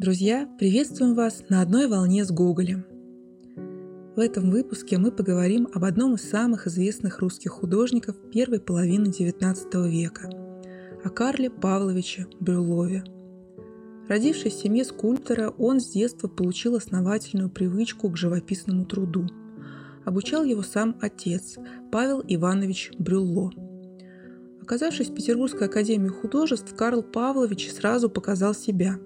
Друзья, приветствуем вас на одной волне с Гоголем. В этом выпуске мы поговорим об одном из самых известных русских художников первой половины XIX века, о Карле Павловиче Брюллове. Родившись в семье скульптора, он с детства получил основательную привычку к живописному труду. Обучал его сам отец, Павел Иванович Брюлло. Оказавшись в Петербургской академии художеств, Карл Павлович сразу показал себя.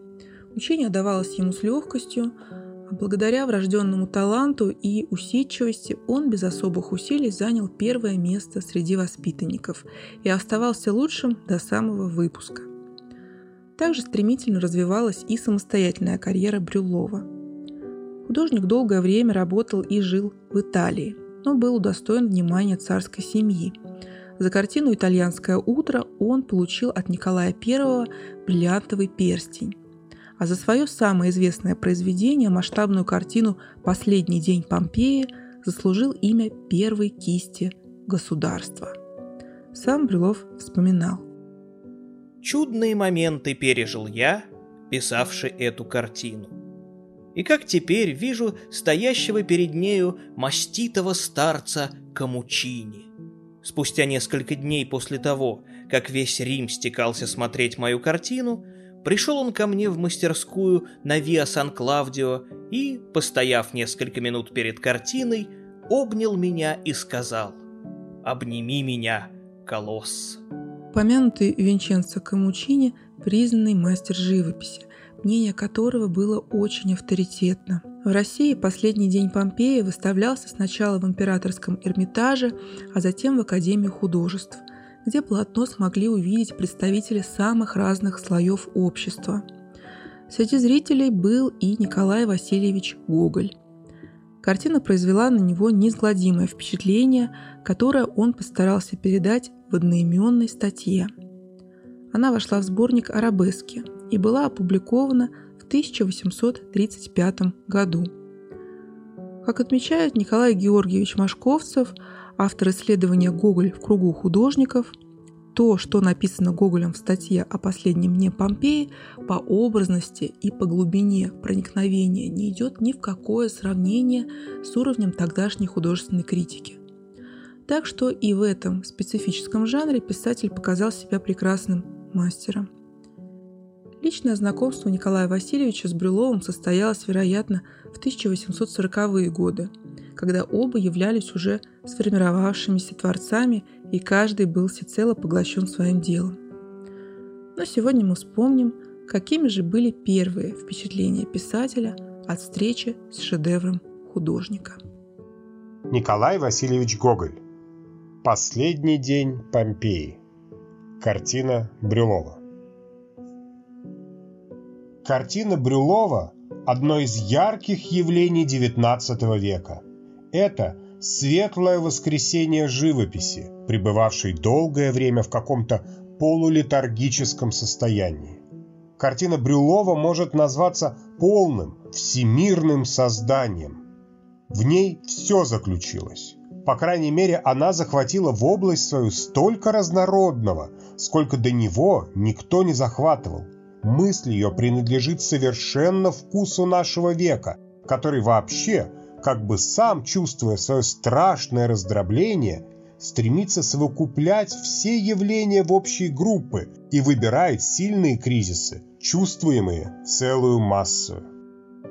Учение давалось ему с легкостью, а благодаря врожденному таланту и усидчивости он без особых усилий занял первое место среди воспитанников и оставался лучшим до самого выпуска. Также стремительно развивалась и самостоятельная карьера Брюллова. Художник долгое время работал и жил в Италии, но был удостоен внимания царской семьи. За картину «Итальянское утро» он получил от Николая I бриллиантовый перстень, а за свое самое известное произведение, масштабную картину «Последний день Помпеи», заслужил имя первой кисти государства. Сам Брюллов вспоминал: «Чудные моменты пережил я, писавший эту картину. И как теперь вижу стоящего перед нею маститого старца Камучини. Спустя несколько дней после того, как весь Рим стекался смотреть мою картину, пришел он ко мне в мастерскую на Виа-Сан-Клавдио и, постояв несколько минут перед картиной, обнял меня и сказал: „Обними меня, колосс“». Упомянутый Винченцо Камучини – признанный мастер живописи, мнение которого было очень авторитетно. В России «Последний день Помпеи» выставлялся сначала в Императорском Эрмитаже, а затем в Академии художеств, где полотно смогли увидеть представители самых разных слоев общества. Среди зрителей был и Николай Васильевич Гоголь. Картина произвела на него неизгладимое впечатление, которое он постарался передать в одноименной статье. Она вошла в сборник «Арабески» и была опубликована в 1835 году. Как отмечает Николай Георгиевич Машковцев, автор исследования «Гоголь в кругу художников», то, что написано Гоголем в статье о «Последнем дне Помпеи», по образности и по глубине проникновения не идет ни в какое сравнение с уровнем тогдашней художественной критики. Так что и в этом специфическом жанре писатель показал себя прекрасным мастером. Личное знакомство Николая Васильевича с Брюлловым состоялось, вероятно, в 1840-е годы, когда оба являлись уже сформировавшимися творцами, и каждый был всецело поглощен своим делом. Но сегодня мы вспомним, какими же были первые впечатления писателя от встречи с шедевром художника. Николай Васильевич Гоголь. «Последний день Помпеи». Картина Брюллова. Картина Брюллова – одно из ярких явлений XIX века. Это светлое воскресенье живописи, пребывавшей долгое время в каком-то полулетаргическом состоянии. Картина Брюллова может назваться полным, всемирным созданием. В ней все заключилось. По крайней мере, она захватила в область свою столько разнородного, сколько до него никто не захватывал. Мысль ее принадлежит совершенно вкусу нашего века, который вообще, как бы сам чувствуя свое страшное раздробление, стремится совокуплять все явления в общие группы и выбирает сильные кризисы, чувствуемые целую массу.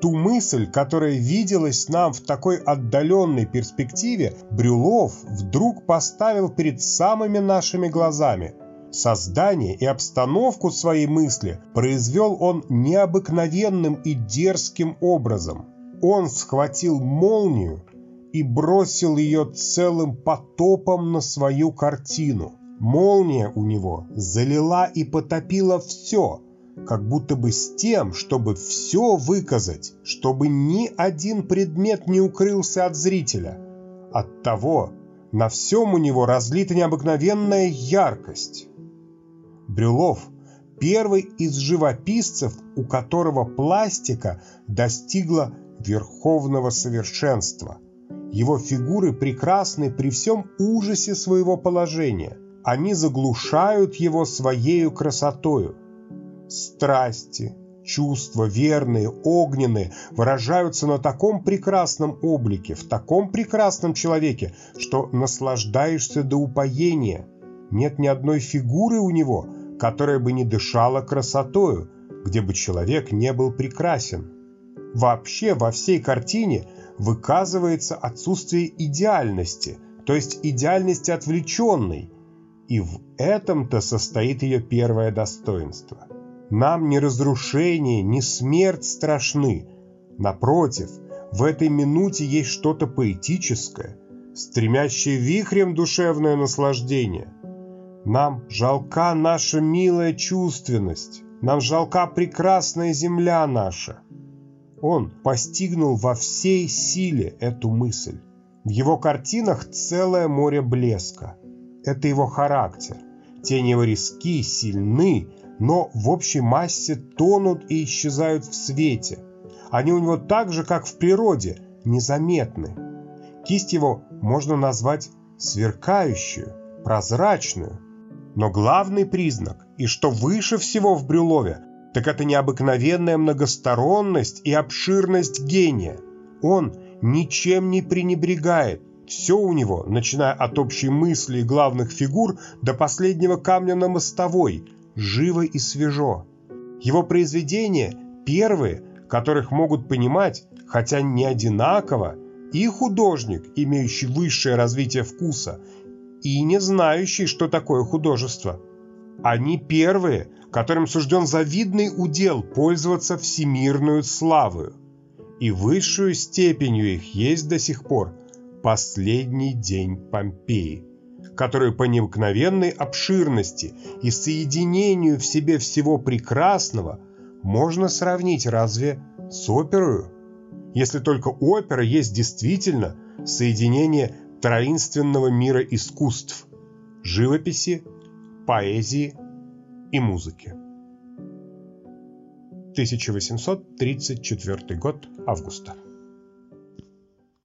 Ту мысль, которая виделась нам в такой отдаленной перспективе, Брюллов вдруг поставил перед самыми нашими глазами. Создание и обстановку своей мысли произвел он необыкновенным и дерзким образом. Он схватил молнию и бросил ее целым потопом на свою картину. Молния у него залила и потопила все, как будто бы с тем, чтобы все выказать, чтобы ни один предмет не укрылся от зрителя. Оттого на всем у него разлита необыкновенная яркость. Брюллов – первый из живописцев, у которого пластика достигла верховного совершенства. Его фигуры прекрасны при всем ужасе своего положения. Они заглушают его своею красотою. Страсти, Чувства верные, огненные, выражаются на таком прекрасном облике, в таком прекрасном человеке, что наслаждаешься до упоения. Нет ни одной фигуры у него, которая бы не дышала красотою, где бы человек не был прекрасен. Вообще во всей картине выказывается отсутствие идеальности, то есть идеальности отвлеченной, и в этом-то состоит ее первое достоинство. Нам ни разрушение, ни смерть страшны. Напротив, в этой минуте есть что-то поэтическое, стремящее вихрем душевное наслаждение. Нам жалка наша милая чувственность, нам жалка прекрасная земля наша. Он постигнул во всей силе эту мысль. В его картинах целое море блеска. Это его характер. Тени его резки, сильны, но в общей массе тонут и исчезают в свете. Они у него так же, как в природе, незаметны. Кисть его можно назвать сверкающую, прозрачную. Но главный признак, и что выше всего в Брюллове, так это необыкновенная многосторонность и обширность гения. Он ничем не пренебрегает. Все у него, начиная от общей мысли и главных фигур до последнего камня на мостовой, живо и свежо. Его произведения – первые, которых могут понимать, хотя не одинаково, и художник, имеющий высшее развитие вкуса, и не знающий, что такое художество. Они первые, которым сужден завидный удел пользоваться всемирную славою. И высшую степенью их есть до сих пор «Последний день Помпеи», который по необыкновенной обширности и соединению в себе всего прекрасного можно сравнить разве с оперою? Если только опера есть действительно соединение троинственного мира искусств – живописи, поэзии и музыки. 1834 год, августа.